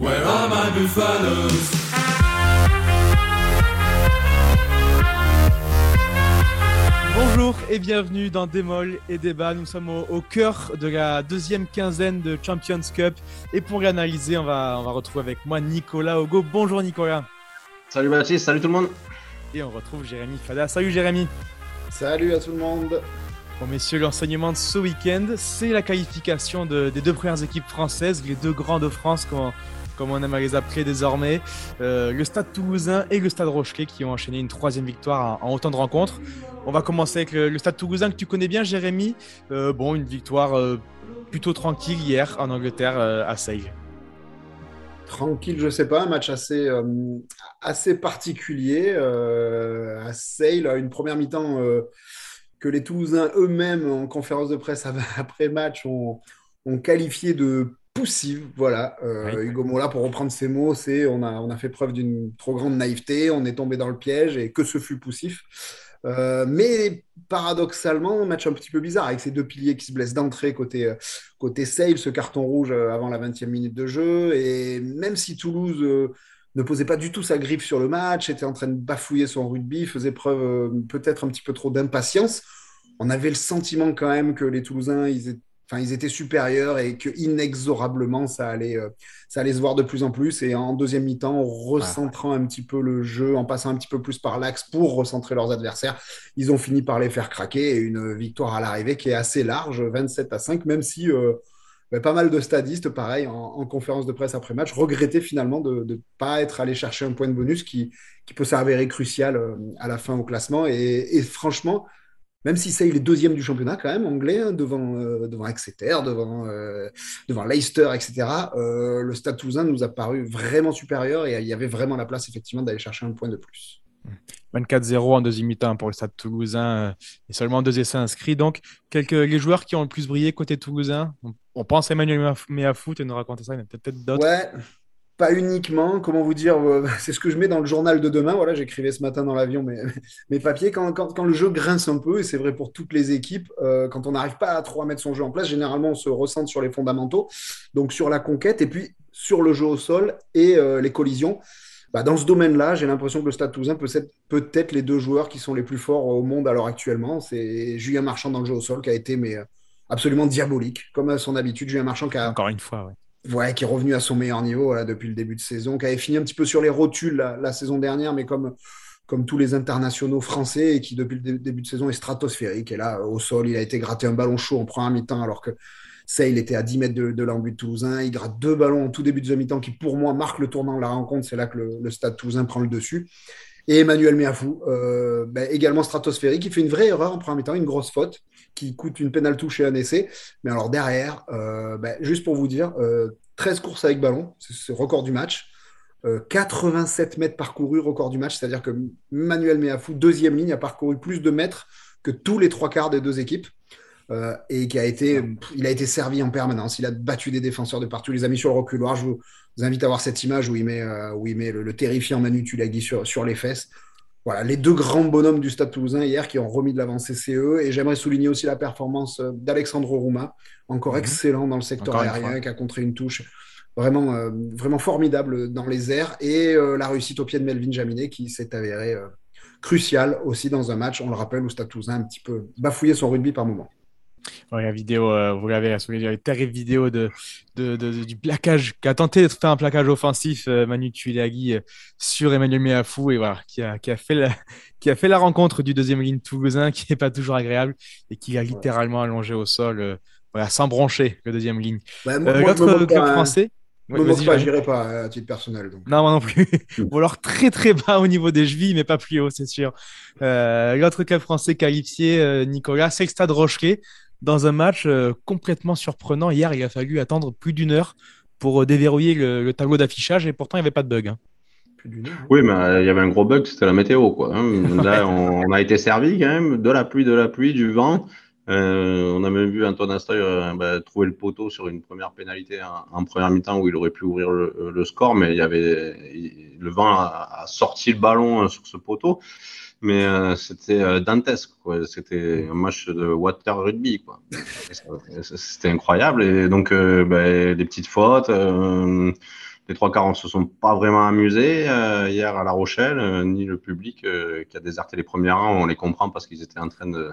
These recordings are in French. Where are my Buffaloes? Bonjour et bienvenue dans Démol et Débat. Nous sommes au cœur de la deuxième quinzaine de Champions Cup. Et pour l'analyser, on va retrouver avec moi Nicolas Ogo. Bonjour Nicolas. Salut Baptiste, salut tout le monde. Et on retrouve Jérémy Fada. Salut Jérémy. Salut à tout le monde. Bon messieurs, l'enseignement de ce week-end, c'est la qualification des deux premières équipes françaises, les deux grands de France comme on aime à les appeler désormais, le Stade Toulousain et le Stade Rochelais qui ont enchaîné une troisième victoire en autant de rencontres. On va commencer avec le Stade Toulousain que tu connais bien, Jérémy. Une victoire plutôt tranquille hier en Angleterre à Sale. Tranquille, je ne sais pas, un match assez particulier à Sale, une première mi-temps que les Toulousains eux-mêmes en conférence de presse après match ont qualifié de poussive, voilà. Hugo Mola, pour reprendre ses mots, c'est on a fait preuve d'une trop grande naïveté, on est tombé dans le piège et que ce fut poussif. Mais paradoxalement, match un petit peu bizarre avec ces deux piliers qui se blessent d'entrée côté Sale, ce carton rouge avant la 20e minute de jeu, et même si Toulouse ne posait pas du tout sa griffe sur le match, était en train de bafouiller son rugby, faisait preuve peut-être un petit peu trop d'impatience, on avait le sentiment quand même que les Toulousains, ils étaient supérieurs et que inexorablement, ça allait se voir de plus en plus. Et en deuxième mi-temps, en recentrant un petit peu le jeu, en passant un petit peu plus par l'axe pour recentrer leurs adversaires, ils ont fini par les faire craquer. Et une victoire à l'arrivée qui est assez large, 27-5, même si pas mal de stadistes, pareil, en conférence de presse après match, regrettaient finalement de ne pas être allé chercher un point de bonus qui peut s'avérer crucial à la fin au classement. Et franchement, même si Sale est deuxième du championnat quand même, anglais, hein, devant Exeter, devant Leicester, etc., le Stade Toulousain nous a paru vraiment supérieur et il y avait vraiment la place effectivement d'aller chercher un point de plus. 24-0 en deuxième mi-temps pour le Stade Toulousain et seulement deux essais inscrits. Donc, les joueurs qui ont le plus brillé côté Toulousain, on pense à Emmanuel Meafou, tu nous racontais ça, il y en a peut-être d'autres. Ouais. Pas uniquement, comment vous dire, c'est ce que je mets dans le journal de demain. Voilà, j'écrivais ce matin dans l'avion mes papiers. Quand le jeu grince un peu, et c'est vrai pour toutes les équipes, quand on n'arrive pas à trop mettre son jeu en place, généralement on se recentre sur les fondamentaux, donc sur la conquête et puis sur le jeu au sol et les collisions. Dans ce domaine-là, j'ai l'impression que le Stade Toulousain peut être peut-être les deux joueurs qui sont les plus forts au monde à l'heure actuellement. C'est Julien Marchand dans le jeu au sol qui a été absolument diabolique, comme à son habitude. Julien Marchand qui a… Encore une fois, oui. Ouais, qui est revenu à son meilleur niveau depuis le début de saison, qui avait fini un petit peu sur les rotules la saison dernière, mais comme tous les internationaux français, et qui depuis le début de saison est stratosphérique. Et là, au sol, il a été gratté un ballon chaud en première mi-temps, alors que Sale était à 10 mètres de l'en-but toulousain. Il gratte deux ballons au tout début de la mi-temps qui, pour moi, marque le tournant de la rencontre. C'est là que le Stade Toulousain prend le dessus. Et Emmanuel Meafou, également stratosphérique, il fait une vraie erreur en première mi-temps, une grosse faute qui coûte une pénale touche et un essai. Mais alors derrière, juste pour vous dire, 13 courses avec ballon, c'est le record du match. 87 mètres parcourus, record du match. C'est-à-dire que Emmanuel Meafou, deuxième ligne, a parcouru plus de mètres que tous les trois quarts des deux équipes. Et il a été servi en permanence. Il a battu des défenseurs de partout. Il les a mis sur le reculoir. Je vous invite à voir cette image où il met le terrifiant Manu Tuilagi sur les fesses. Voilà, les deux grands bonhommes du Stade Toulousain hier qui ont remis de l'avant CCE. Et j'aimerais souligner aussi la performance d'Alexandre Rouma, encore excellent dans le secteur aérien, qui a contré une touche vraiment, vraiment formidable dans les airs. Et la réussite au pied de Melvin Jaminet qui s'est avérée cruciale aussi dans un match, on le rappelle, où Stade Toulousain a un petit peu bafouillé son rugby par moment. Ouais, la vidéo, vous l'avez la souligné, une terrible vidéo du plaquage, qui a tenté de faire un plaquage offensif, Manu Tuilagi, sur Emmanuel Meafou, et voilà, qui a fait la rencontre du deuxième ligne toulousain, qui n'est pas toujours agréable, et qui a littéralement allongé au sol, sans broncher, le deuxième ligne. L'autre club français. Ouais, ne pas, j'irai pas à titre personnel. Donc. Non, moi non plus. Ou alors très très bas au niveau des chevilles, mais pas plus haut, c'est sûr. L'autre club français qualifié, Nicolas, c'est le Stade Rochelais. Dans un match complètement surprenant, hier, il a fallu attendre plus d'une heure pour déverrouiller le tableau d'affichage et pourtant, il n'y avait pas de bug. Hein. Oui, mais il y avait un gros bug, c'était la météo, quoi. Hein. Là, on a été servi quand même, de la pluie, du vent. On a même vu Antoine Astaire trouver le poteau sur une première pénalité en première mi-temps où il aurait pu ouvrir le score, mais le vent a sorti le ballon sur ce poteau, mais c'était dantesque, quoi. C'était un match de water rugby, quoi. C'était incroyable, et donc les petites fautes. Les trois quarts ne se sont pas vraiment amusés hier à La Rochelle, ni le public qui a déserté les premiers rangs. On les comprend parce qu'ils étaient en train de,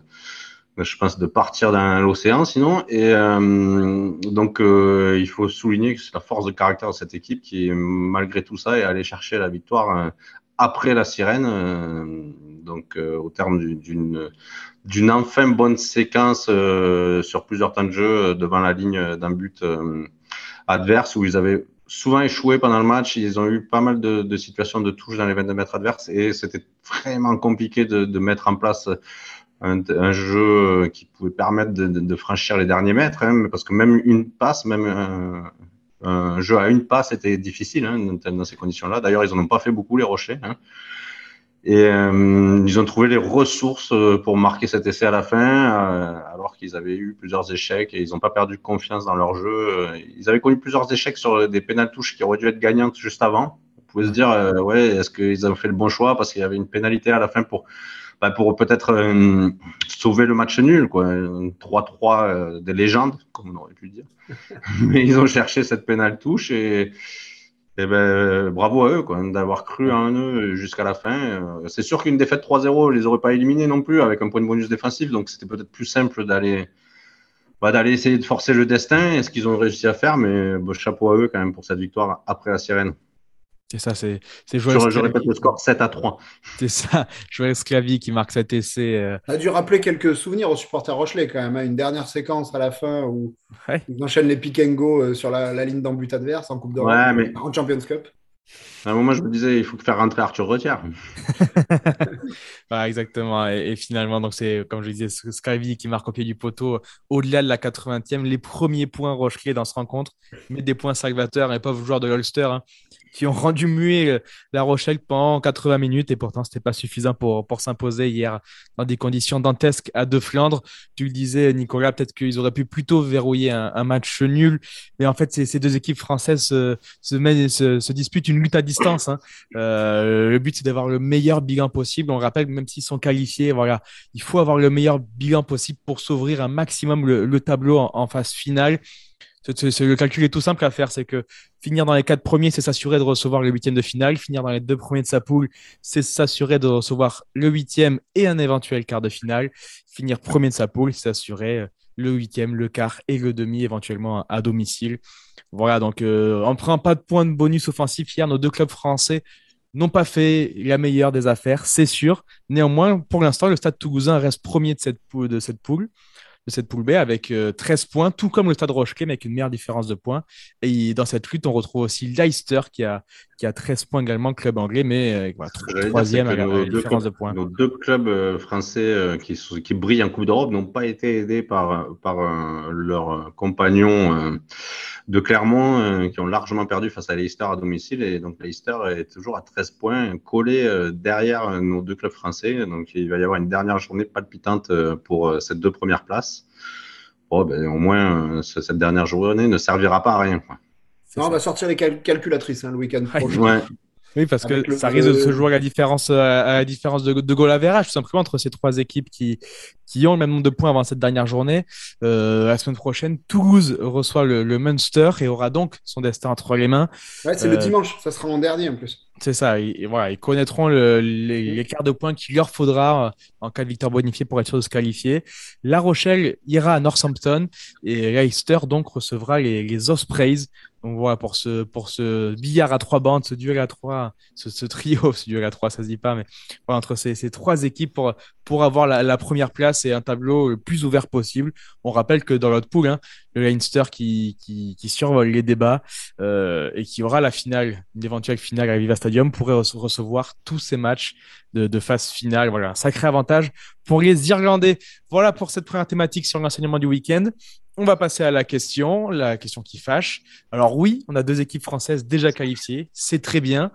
je pense, de partir dans l'océan sinon. Et donc, il faut souligner que c'est la force de caractère de cette équipe qui, malgré tout ça, est allée chercher la victoire après la sirène. Donc, au terme d'une enfin bonne séquence sur plusieurs temps de jeu devant la ligne d'un but adverse où ils avaient souvent échoué pendant le match, ils ont eu pas mal de situations de touche dans les 22 mètres adverses et c'était vraiment compliqué de mettre en place un jeu qui pouvait permettre de franchir les derniers mètres, hein, parce que même une passe, même un jeu à une passe était difficile hein, dans ces conditions-là. D'ailleurs, ils n'en ont pas fait beaucoup, les Rochelais. Hein. Et ils ont trouvé les ressources pour marquer cet essai à la fin, alors qu'ils avaient eu plusieurs échecs et ils n'ont pas perdu confiance dans leur jeu. Ils avaient connu plusieurs échecs sur des pénal-touches qui auraient dû être gagnantes juste avant. On pouvait se dire, ouais, est-ce qu'ils ont fait le bon choix parce qu'il y avait une pénalité à la fin pour peut-être sauver le match nul, quoi. 3-3 des légendes, comme on aurait pu dire. Mais ils ont cherché cette pénal-touche et... Eh ben, bravo à eux quoi d'avoir cru à eux jusqu'à la fin. C'est sûr qu'une défaite 3-0 les aurait pas éliminés non plus avec un point de bonus défensif, donc c'était peut-être plus simple d'aller essayer de forcer le destin, et ce qu'ils ont réussi à faire, mais bon, chapeau à eux quand même pour cette victoire après la sirène. C'est ça, c'est Joel Sclavi. Je répète le score 7-3. C'est ça, Joel Sclavi qui marque cet essai. Ça a dû rappeler quelques souvenirs aux supporters rochelais quand même. Hein. Une dernière séquence à la fin où ils enchaînent les pick and go sur la ligne d'en but adverse en Coupe d'Europe, en Champions Cup. À un moment, je me disais, il faut faire rentrer Arthur Retière. Voilà, exactement. Et finalement, donc c'est comme je disais, Sclavi qui marque au pied du poteau au-delà de la 80e. Les premiers points rochelais dans cette rencontre, mais des points salvateurs et pauvres joueurs de Leinster. Hein, qui ont rendu muet La Rochelle pendant 80 minutes et pourtant, ce n'était pas suffisant pour s'imposer hier dans des conditions dantesques à Deflandre. Tu le disais, Nicolas, peut-être qu'ils auraient pu plutôt verrouiller un match nul. Mais en fait, ces deux équipes françaises se disputent une lutte à distance. Hein. Le but, c'est d'avoir le meilleur bilan possible. On rappelle, même s'ils sont qualifiés, voilà, il faut avoir le meilleur bilan possible pour s'ouvrir un maximum le tableau en phase finale. Le calcul est tout simple à faire, c'est que finir dans les 4 premiers, c'est s'assurer de recevoir le 8e de finale. Finir dans les 2 premiers de sa poule, c'est s'assurer de recevoir le 8e et un éventuel quart de finale. Finir premier de sa poule, c'est s'assurer le 8e, le quart et le demi, éventuellement à domicile. Voilà, donc on ne prend pas de points de bonus offensif hier. Nos deux clubs français n'ont pas fait la meilleure des affaires, c'est sûr. Néanmoins, pour l'instant, le Stade Toulousain reste premier de cette poule B avec 13 points, tout comme le Stade Rochelais, mais avec une meilleure différence de points. Et dans cette lutte, on retrouve aussi Leicester qui a 13 points également, club anglais, mais voilà, 3e à la différence de points. Nos deux clubs français qui brillent en Coupe d'Europe n'ont pas été aidés par leurs compagnons de Clermont qui ont largement perdu face à Leicester à domicile. Et donc Leicester est toujours à 13 points, collé derrière nos deux clubs français. Donc il va y avoir une dernière journée palpitante pour ces deux premières places. Oh, ben, au moins, cette dernière journée ne servira pas à rien. Quoi. Non, on va sortir les calculatrices hein, le week-end prochain. Ouais. Oui, parce avec que ça risque de se jouer à la différence de goal average, tout simplement, entre ces trois équipes qui ont le même nombre de points avant cette dernière journée. La semaine prochaine, Toulouse reçoit le Munster et aura donc son destin entre les mains. Ouais, c'est le dimanche, ça sera en dernier en plus. C'est ça, et voilà, ils connaîtront l'écart de points qu'il leur faudra en cas de victoire bonifiée pour être sûr de se qualifier. La Rochelle ira à Northampton et Leicester donc recevra les Ospreys. Donc voilà, pour ce billard à 3 bandes, ce duel à 3, ce trio, ce duel à 3, ça se dit pas, mais voilà, entre ces 3 équipes pour avoir la première place et un tableau le plus ouvert possible. On rappelle que dans l'autre poule, hein, le Leinster qui survole les débats et qui aura la finale, une éventuelle finale à Viva Stadium, pourrait recevoir tous ces matchs de phase finale. Voilà, un sacré avantage pour les Irlandais. Voilà pour cette première thématique sur l'enseignement du week-end. On va passer à la question qui fâche. Alors oui, on a deux équipes françaises déjà qualifiées, c'est très bien.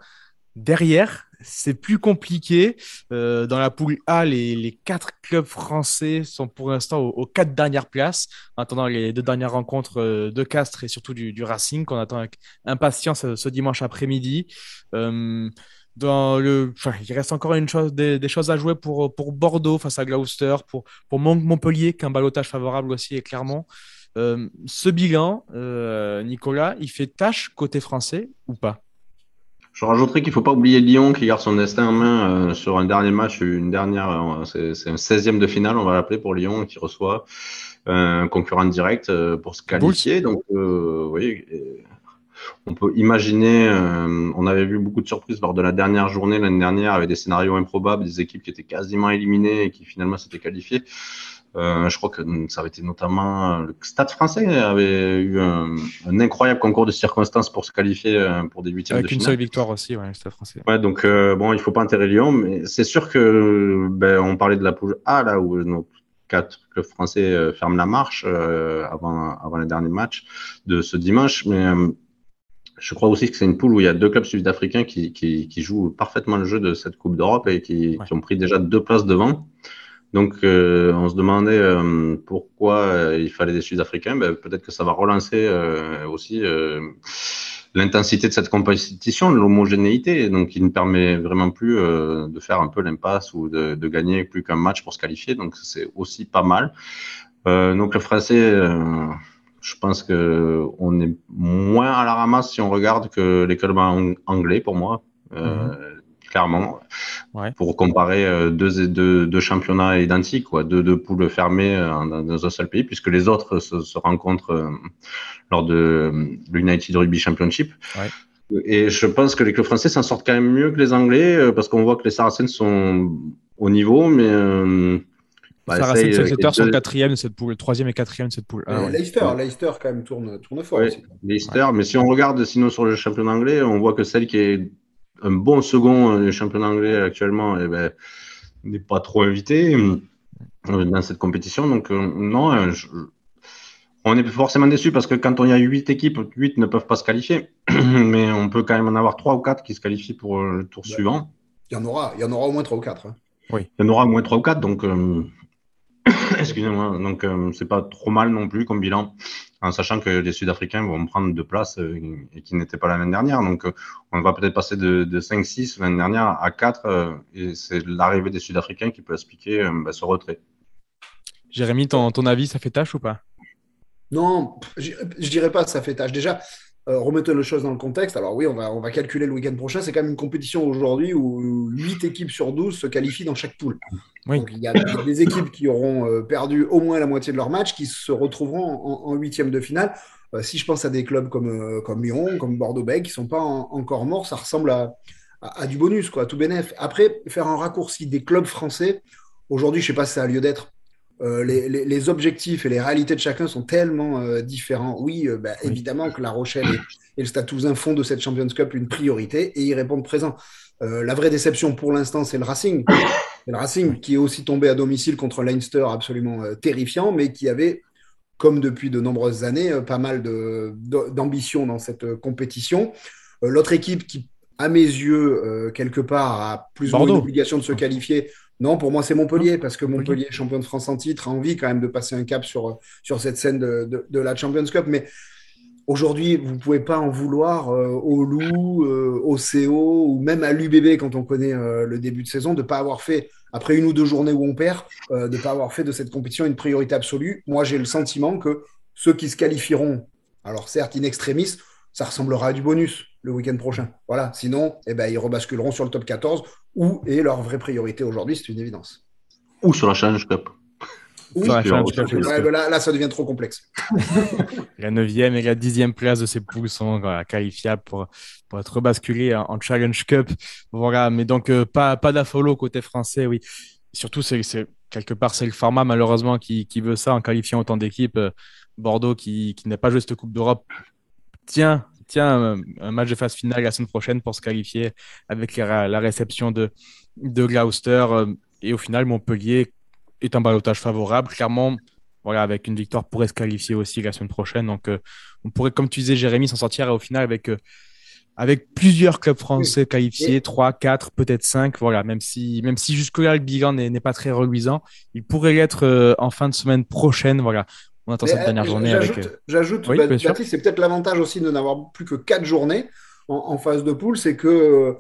Derrière, c'est plus compliqué. Dans la poule A, les 4 clubs français sont pour l'instant aux 4 dernières places, en attendant les 2 dernières rencontres de Castres et surtout du Racing, qu'on attend avec impatience ce dimanche après-midi. Il reste encore des choses à jouer pour Bordeaux face à Gloucester, pour Montpellier, qui a un ballotage favorable aussi, et Clermont. Ce bilan, Nicolas, il fait tâche côté français ou pas? Je rajouterai qu'il ne faut pas oublier Lyon qui garde son destin en main sur un dernier match, c'est un 16e de finale, on va l'appeler pour Lyon, qui reçoit un concurrent direct pour se qualifier. Donc, oui, on peut imaginer, on avait vu beaucoup de surprises lors de la dernière journée, l'année dernière, avec des scénarios improbables, des équipes qui étaient quasiment éliminées et qui finalement s'étaient qualifiées. Je crois que ça avait été notamment le Stade Français avait eu un incroyable concours de circonstances pour se qualifier pour des huitièmes de finale. Avec une seule victoire aussi, ouais, le Stade Français. Ouais, donc bon, il faut pas enterrer Lyon, mais c'est sûr que on parlait de la poule A là où nos quatre clubs français ferment la marche avant le dernier match de ce dimanche, mais je crois aussi que c'est une poule où il y a deux clubs sud-africains qui jouent parfaitement le jeu de cette Coupe d'Europe et qui ont pris déjà 2 places devant. Donc, on se demandait pourquoi il fallait des Sud-Africains. Peut-être que ça va relancer aussi l'intensité de cette compétition, l'homogénéité. Donc, il ne permet vraiment plus de faire un peu l'impasse ou de gagner plus qu'un match pour se qualifier. Donc, c'est aussi pas mal. Donc, le français... je pense que on est moins à la ramasse si on regarde que les clubs anglais, pour moi, clairement. Ouais. Pour comparer deux championnats identiques, quoi, deux poules fermées dans un seul pays, puisque les autres se rencontrent lors de l'United Rugby Championship. Ouais. Et je pense que les clubs français s'en sortent quand même mieux que les Anglais, parce qu'on voit que les Saracens sont au niveau, mais... Saracens et Exeter sont 4e de cette poule, 3e et 4e de cette poule. Leicester quand même tourne fort. Oui, Leicester, ouais. Mais si on regarde sinon sur le championnat anglais, on voit que celle qui est un bon second du championnat anglais actuellement n'est pas trop invitée dans cette compétition. Donc non, on est forcément déçu parce que quand il y a 8 équipes, 8 ne peuvent pas se qualifier, mais on peut quand même en avoir 3 ou 4 qui se qualifient pour le tour suivant. Il y en aura au moins 3 ou 4. Hein. Oui. Il y en aura au moins 3 ou 4, donc... Excusez-moi, donc c'est pas trop mal non plus comme bilan, en sachant que les Sud-Africains vont prendre 2 places et qui n'étaient pas l'année dernière. Donc on va peut-être passer de 5-6 l'année dernière à 4 et c'est l'arrivée des Sud-Africains qui peut expliquer ce retrait. Jérémy, ton avis, ça fait tâche ou pas? Non, je dirais pas que ça fait tâche. Déjà, remettons les choses dans le contexte. Alors oui, on va calculer le week-end prochain. C'est quand même une compétition aujourd'hui où 8 équipes sur 12 se qualifient dans chaque poule. Oui. Donc, il y a des équipes qui auront perdu au moins la moitié de leur match, qui se retrouveront en 8e de finale. Si je pense à des clubs comme Lyon, comme Bordeaux-Bègles, qui ne sont pas encore morts, ça ressemble à du bonus, quoi, à tout bénef. Après, faire un raccourci des clubs français, aujourd'hui, je ne sais pas si ça a lieu d'être. Les objectifs et les réalités de chacun sont tellement différents. Oui, évidemment que La Rochelle et le Stade Toulousain font de cette Champions Cup une priorité et y répondent présent. La vraie déception pour l'instant, c'est le Racing. C'est le Racing qui est aussi tombé à domicile contre Leinster, absolument terrifiant, mais qui avait, comme depuis de nombreuses années, pas mal d'ambition dans cette compétition. L'autre équipe qui, à mes yeux, quelque part, a plus ou moins l'obligation de se qualifier. Non, pour moi, c'est Montpellier, parce que Montpellier, champion de France en titre, a envie quand même de passer un cap sur cette scène de la Champions Cup. Mais aujourd'hui, vous ne pouvez pas en vouloir au Lou, au CO ou même à l'UBB, quand on connaît le début de saison, de ne pas avoir fait, après une ou deux journées où on perd, de ne pas avoir fait de cette compétition une priorité absolue. Moi, j'ai le sentiment que ceux qui se qualifieront, alors certes in extremis, ça ressemblera à du bonus le week-end prochain. Voilà. Sinon, ils rebasculeront sur le top 14, où est leur vraie priorité aujourd'hui, c'est une évidence. Ou sur la Challenge Cup. Là, ça devient trop complexe. La 9e et la 10e place de ces poules sont qualifiables pour être rebasculées en Challenge Cup. Voilà. Mais donc, pas d'affolot côté français, oui. Et surtout, c'est quelque part, c'est le format, malheureusement, qui veut ça en qualifiant autant d'équipes. Bordeaux, qui n'a pas joué cette Coupe d'Europe, Tiens, un match de phase finale la semaine prochaine pour se qualifier avec la réception de Gloucester. Et au final, Montpellier est en ballottage favorable. Clairement, voilà, avec une victoire, pourrait se qualifier aussi la semaine prochaine. Donc, on pourrait, comme tu disais, Jérémy, s'en sortir au final avec plusieurs clubs français qualifiés, 3, 4, peut-être 5. Voilà, même si jusque-là, le bilan n'est pas très reluisant, il pourrait l'être en fin de semaine prochaine. Voilà. On attend cette dernière journée. J'ajoute, oui, Baptiste, c'est peut-être l'avantage aussi de n'avoir plus que 4 journées en phase de poule, c'est que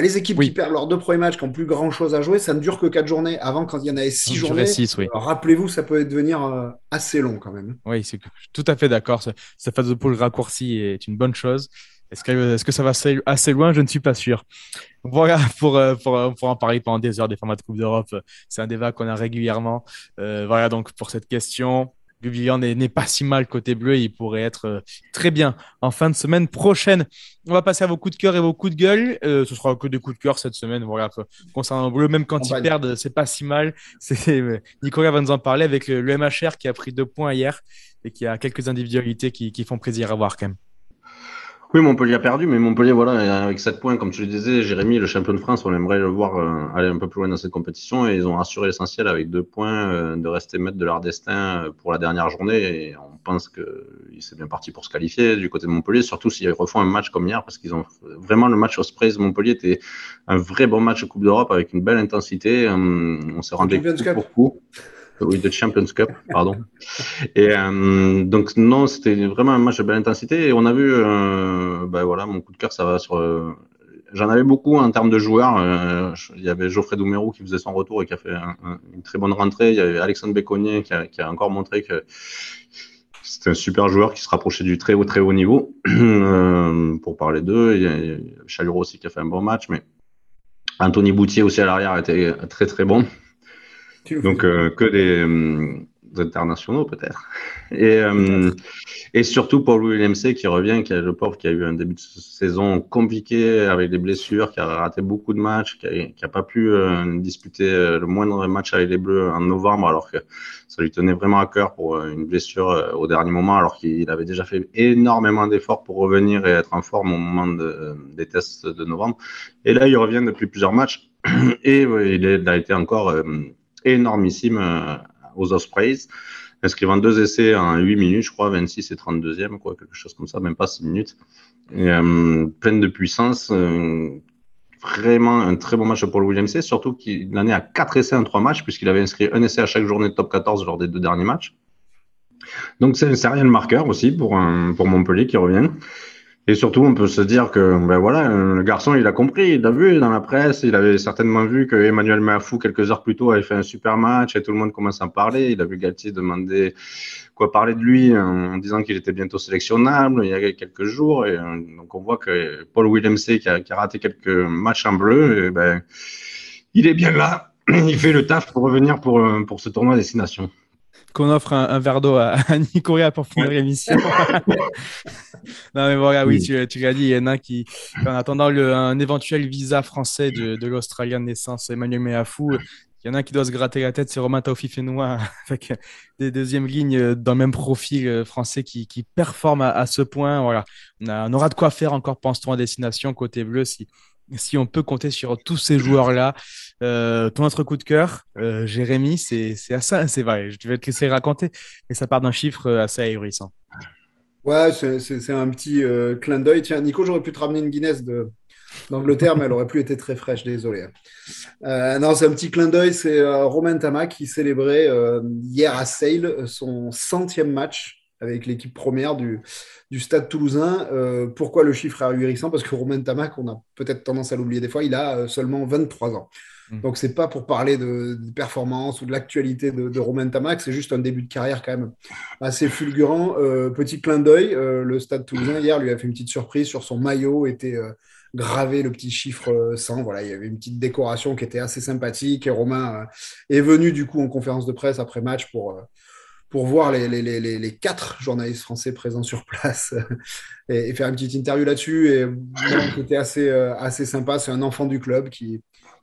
les équipes qui perdent leurs deux premiers matchs, qui n'ont plus grand-chose à jouer, ça ne dure que 4 journées. Avant, quand il y en avait 6 journées, 6, rappelez-vous, ça peut devenir assez long quand même. Oui, je suis tout à fait d'accord. Cette phase de poule raccourcie est une bonne chose. Est-ce que ça va assez loin ? Je ne suis pas sûr. Voilà, pour en parler pendant des heures des formats de Coupe d'Europe, c'est un débat qu'on a régulièrement. Voilà, donc pour cette question, Lyon n'est pas si mal côté bleu, il pourrait être très bien en fin de semaine prochaine. On va passer à vos coups de cœur et vos coups de gueule. Ce sera que des coups de cœur cette semaine. Voilà, concernant le bleu, même quand ils perdent, c'est pas si mal. Nicolas va nous en parler avec le MHR qui a pris 2 points hier et qui a quelques individualités qui font plaisir à voir quand même. Oui, Montpellier a perdu, mais Montpellier, voilà, avec 7 points, comme tu le disais, Jérémy, le champion de France, on aimerait le voir aller un peu plus loin dans cette compétition, et ils ont rassuré l'essentiel avec 2 points de rester maître de leur destin pour la dernière journée, et on pense que c'est bien parti pour se qualifier du côté de Montpellier, surtout s'ils refont un match comme hier, parce qu'ils ont vraiment le match Ospreys. Montpellier était un vrai bon match de Coupe d'Europe avec une belle intensité, on s'est rendu coup pour coup. Oui, de Champions Cup, pardon. Et donc, non, c'était vraiment un match de belle intensité. Et on a vu, mon coup de cœur, ça va sur... J'en avais beaucoup en termes de joueurs. Il y avait Geoffrey Doumerou qui faisait son retour et qui a fait une très bonne rentrée. Il y avait Alexandre Béconnier qui a encore montré que... C'était un super joueur qui se rapprochait du très haut niveau. Pour parler d'eux, il y a Chalureau aussi qui a fait un bon match. Mais Anthony Boutier aussi à l'arrière était très, très bon. Donc, que des internationaux, peut-être. Et surtout, Paul Williams qui revient, qui est le pauvre, qui a eu un début de saison compliqué avec des blessures, qui a raté beaucoup de matchs, qui a pas pu disputer le moindre match avec les Bleus en novembre, alors que ça lui tenait vraiment à cœur pour une blessure au dernier moment, alors qu'il avait déjà fait énormément d'efforts pour revenir et être en forme au moment des tests de novembre. Et là, il revient depuis plusieurs matchs et il a été encore... énormissime aux Ospreys, inscrivant 2 essais en 8 minutes, je crois, 26 et 32e, quoi, quelque chose comme ça, même pas 6 minutes. Et, pleine de puissance, vraiment un très bon match pour le Williams, surtout qu'il en est à 4 essais en 3 matchs, puisqu'il avait inscrit un essai à chaque journée de top 14 lors des 2 derniers matchs. Donc c'est un sérieux marqueur aussi pour Montpellier qui revient. Et surtout, on peut se dire que le garçon, il a compris, il l'a vu dans la presse, il avait certainement vu que Emmanuel Meafou, quelques heures plus tôt, avait fait un super match et tout le monde commence à en parler. Il a vu Galtier demander quoi parler de lui en disant qu'il était bientôt sélectionnable il y a quelques jours. Et donc, on voit que Paul Williams, qui a raté quelques matchs en bleu, il est bien là, il fait le taf pour revenir pour ce tournoi Destination. Qu'on offre un verre d'eau à Nicolas pour finir l'émission. Non, mais voilà, oui, tu l'as dit, il y en a qui, en attendant un éventuel visa français de l'Australien de naissance, Emmanuel Meafou, il y en a un qui doit se gratter la tête, c'est Romain Ntamack avec des deuxièmes lignes dans le même profil français qui performe à ce point. Voilà, on aura de quoi faire encore, pense-t-on, à destination côté bleu si on peut compter sur tous ces joueurs-là. Ton autre coup de cœur, Jérémy, c'est assez, c'est vrai, je vais te laisser raconter, mais ça part d'un chiffre assez ahurissant. Ouais, c'est un petit clin d'œil. Tiens, Nico, j'aurais pu te ramener une Guinness d'Angleterre, mais elle aurait plus été très fraîche, désolé. Non, c'est un petit clin d'œil, c'est Romain Ntamack qui célébrait hier à Sale son 100e match avec l'équipe première du Stade Toulousain. Pourquoi le chiffre est ahurissant ? Parce que Romain Ntamack, on a peut-être tendance à l'oublier des fois, il a seulement 23 ans. Donc, ce n'est pas pour parler de performance ou de l'actualité de Romain Ntamack, c'est juste un début de carrière quand même assez fulgurant. Petit clin d'œil, le Stade Toulousain, hier, lui a fait une petite surprise sur son maillot, était gravé le petit chiffre 100. Voilà, il y avait une petite décoration qui était assez sympathique. Et Romain est venu du coup en conférence de presse après match pour voir les 4 journalistes français présents sur place et faire une petite interview là-dessus. Et c'était assez sympa. C'est un enfant du club qui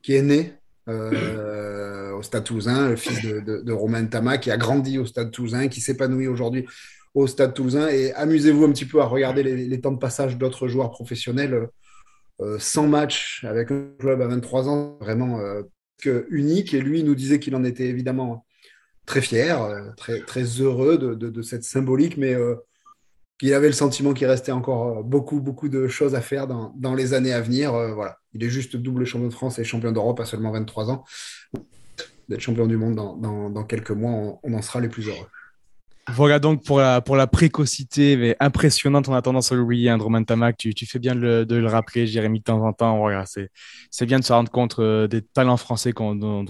est né au Stade Toulousain, le fils de Romain Ntamack, qui a grandi au Stade Toulousain, qui s'épanouit aujourd'hui au Stade Toulousain. Et amusez-vous un petit peu à regarder les temps de passage d'autres joueurs professionnels. 100 matchs avec un club à 23 ans, vraiment unique. Et lui, il nous disait qu'il en était évidemment... très fier, très, très heureux de cette symbolique, mais qu'il avait le sentiment qu'il restait encore beaucoup de choses à faire dans les années à venir. Voilà. Il est juste double champion de France et champion d'Europe à seulement 23 ans. D'être champion du monde dans quelques mois, on en sera les plus heureux. Voilà donc pour la précocité mais impressionnante, on a tendance à l'oublier, hein, Romain Ntamack, tu fais bien de le rappeler, Jérémy, de temps en temps. Voilà, c'est bien de se rendre compte des talents français dont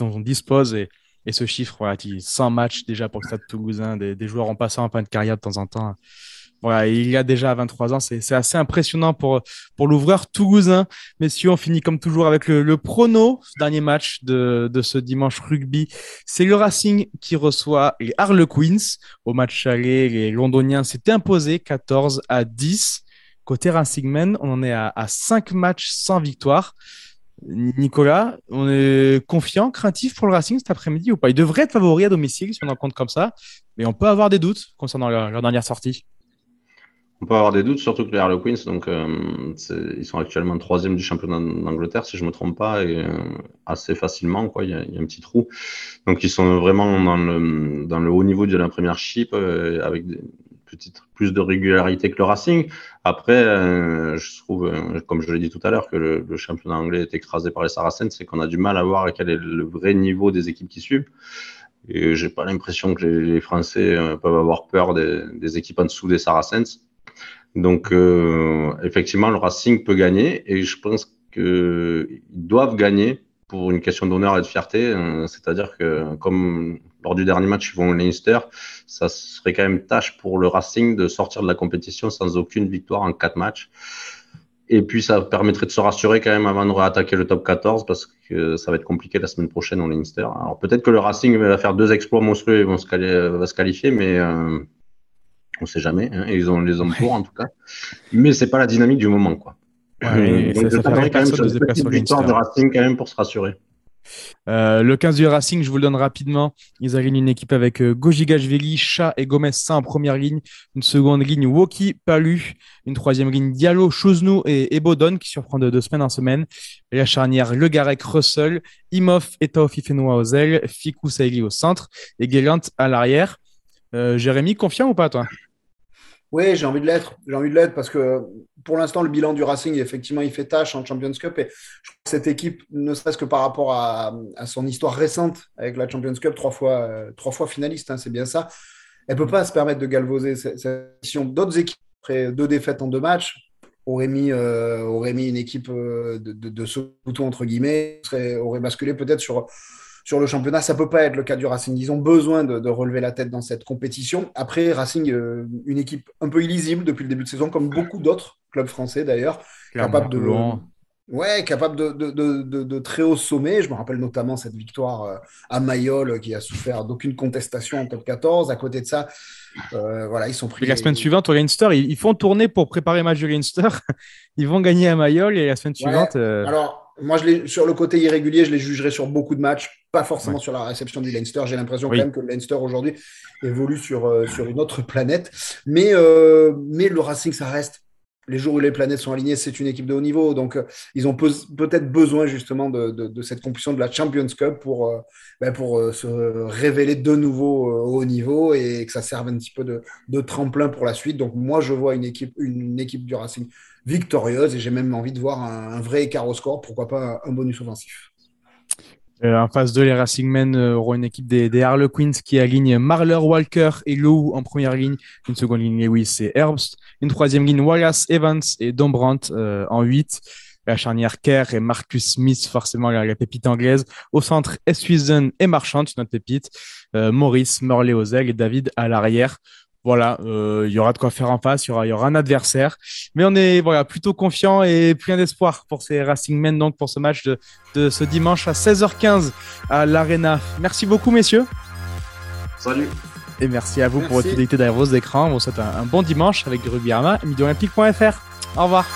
on dispose et ce chiffre, voilà, 100 matchs déjà pour le Stade Toulousain, des joueurs en passant en fin de carrière de temps en temps. Voilà, il y a déjà 23 ans, c'est assez impressionnant pour l'ouvreur toulousain. Messieurs, on finit comme toujours avec le prono. Dernier match de ce dimanche rugby, c'est le Racing qui reçoit les Harlequins. Au match aller, les Londoniens s'étaient imposés 14-10. Côté Racingmen, on en est à 5 matchs sans victoire. Nicolas, on est confiant, craintif pour le Racing cet après-midi ou pas? Ils devraient être favoris à domicile si on en compte comme ça, mais on peut avoir des doutes concernant leur dernière sortie. On peut avoir des doutes, surtout que les Harlequins, ils sont actuellement 3e du championnat d'Angleterre, si je ne me trompe pas, et assez facilement, quoi. Il y a un petit trou. Donc, ils sont vraiment dans le haut niveau de la Premiership, avec plus de régularité que le Racing. Après, je trouve, comme je l'ai dit tout à l'heure, que le championnat anglais est écrasé par les Saracens, c'est qu'on a du mal à voir quel est le vrai niveau des équipes qui suivent. Et je n'ai pas l'impression que les Français peuvent avoir peur des équipes en dessous des Saracens. Donc, effectivement, le Racing peut gagner et je pense qu'ils doivent gagner pour une question d'honneur et de fierté. C'est-à-dire que, comme lors du dernier match, ils vont au Leinster, ça serait quand même tâche pour le Racing de sortir de la compétition sans aucune victoire en 4 matchs. Et puis, ça permettrait de se rassurer quand même avant de réattaquer le top 14 parce que ça va être compliqué la semaine prochaine au Leinster. Alors, peut-être que le Racing va faire 2 exploits monstrueux et va se qualifier, mais... on ne sait jamais, hein, et ils ont les hommes pour en tout cas, mais c'est pas la dynamique du moment, quoi. Ouais, donc ça ferait quand même sur une petite victoire de Racing quand même pour se rassurer. Le 15 du Racing, je vous le donne rapidement, ils alignent une équipe avec Gojigashvili, Chat et Gomez-Saint en première ligne, une seconde ligne Woki, Palu, une troisième ligne Diallo, Chosnou et Ebodon qui surprend de 2 semaines en semaine, et la charnière Le Garec, Russell, Imoff et Taofi Fenoua aux ailes, Fikou Saïli au centre et Guélant à l'arrière. Jérémy, confiant ou pas, toi? Oui, j'ai envie de l'être. J'ai envie de l'être parce que pour l'instant, le bilan du Racing, effectivement, il fait tâche en Champions Cup. Et je crois que cette équipe, ne serait-ce que par rapport à son histoire récente avec la Champions Cup, 3 fois finaliste, hein, c'est bien ça, elle ne peut pas se permettre de galvauser cette question. D'autres équipes, après 2 défaites en 2 matchs, auraient mis une équipe de ce bouton, entre guillemets, aurait basculé peut-être sur le championnat. Ça ne peut pas être le cas du Racing. Ils ont besoin de relever la tête dans cette compétition. Après, Racing, une équipe un peu illisible depuis le début de saison, comme beaucoup d'autres clubs français d'ailleurs, capable de très haut sommet. Je me rappelle notamment cette victoire à Mayol qui a souffert d'aucune contestation en top 14. À côté de ça, ils sont pris. Et la semaine suivante, au Leinster, ils font tourner pour préparer le match du Leinster. Ils vont gagner à Mayol et la semaine suivante… Alors, moi, sur le côté irrégulier, je les jugerai sur beaucoup de matchs, pas forcément sur la réception du Leinster. J'ai l'impression quand même que le Leinster, aujourd'hui, évolue sur une autre planète. Mais le Racing, ça reste. Les jours où les planètes sont alignées, c'est une équipe de haut niveau. Donc, ils ont peut-être besoin justement de cette compétition de la Champions Cup pour se révéler de nouveau au haut niveau et que ça serve un petit peu de tremplin pour la suite. Donc, moi, je vois une équipe du Racing victorieuse et j'ai même envie de voir un vrai écart au score, pourquoi pas un bonus offensif. En phase 2, les Racingmen auront une équipe des Harlequins qui aligne Marler, Walker et Lou en première ligne, une seconde ligne Lewis et Herbst, une troisième ligne Wallace, Evans et Dombrandt en 8, la charnière Kerr et Marcus Smith, forcément la pépite anglaise, au centre Eswizan et Marchand, une autre pépite, Maurice, Morley aux ailes et David à l'arrière. Voilà, il y aura de quoi faire en face, il y aura un adversaire, mais on est plutôt confiant et plein d'espoir pour ces Racingmen, donc pour ce match de ce dimanche à 16h15 à l'Arena. Merci beaucoup, messieurs. Salut. Et merci à vous pour votre fidélité derrière vos écrans. On vous souhaite un bon dimanche avec du rugby à la main et midi-olympique.fr. Au revoir.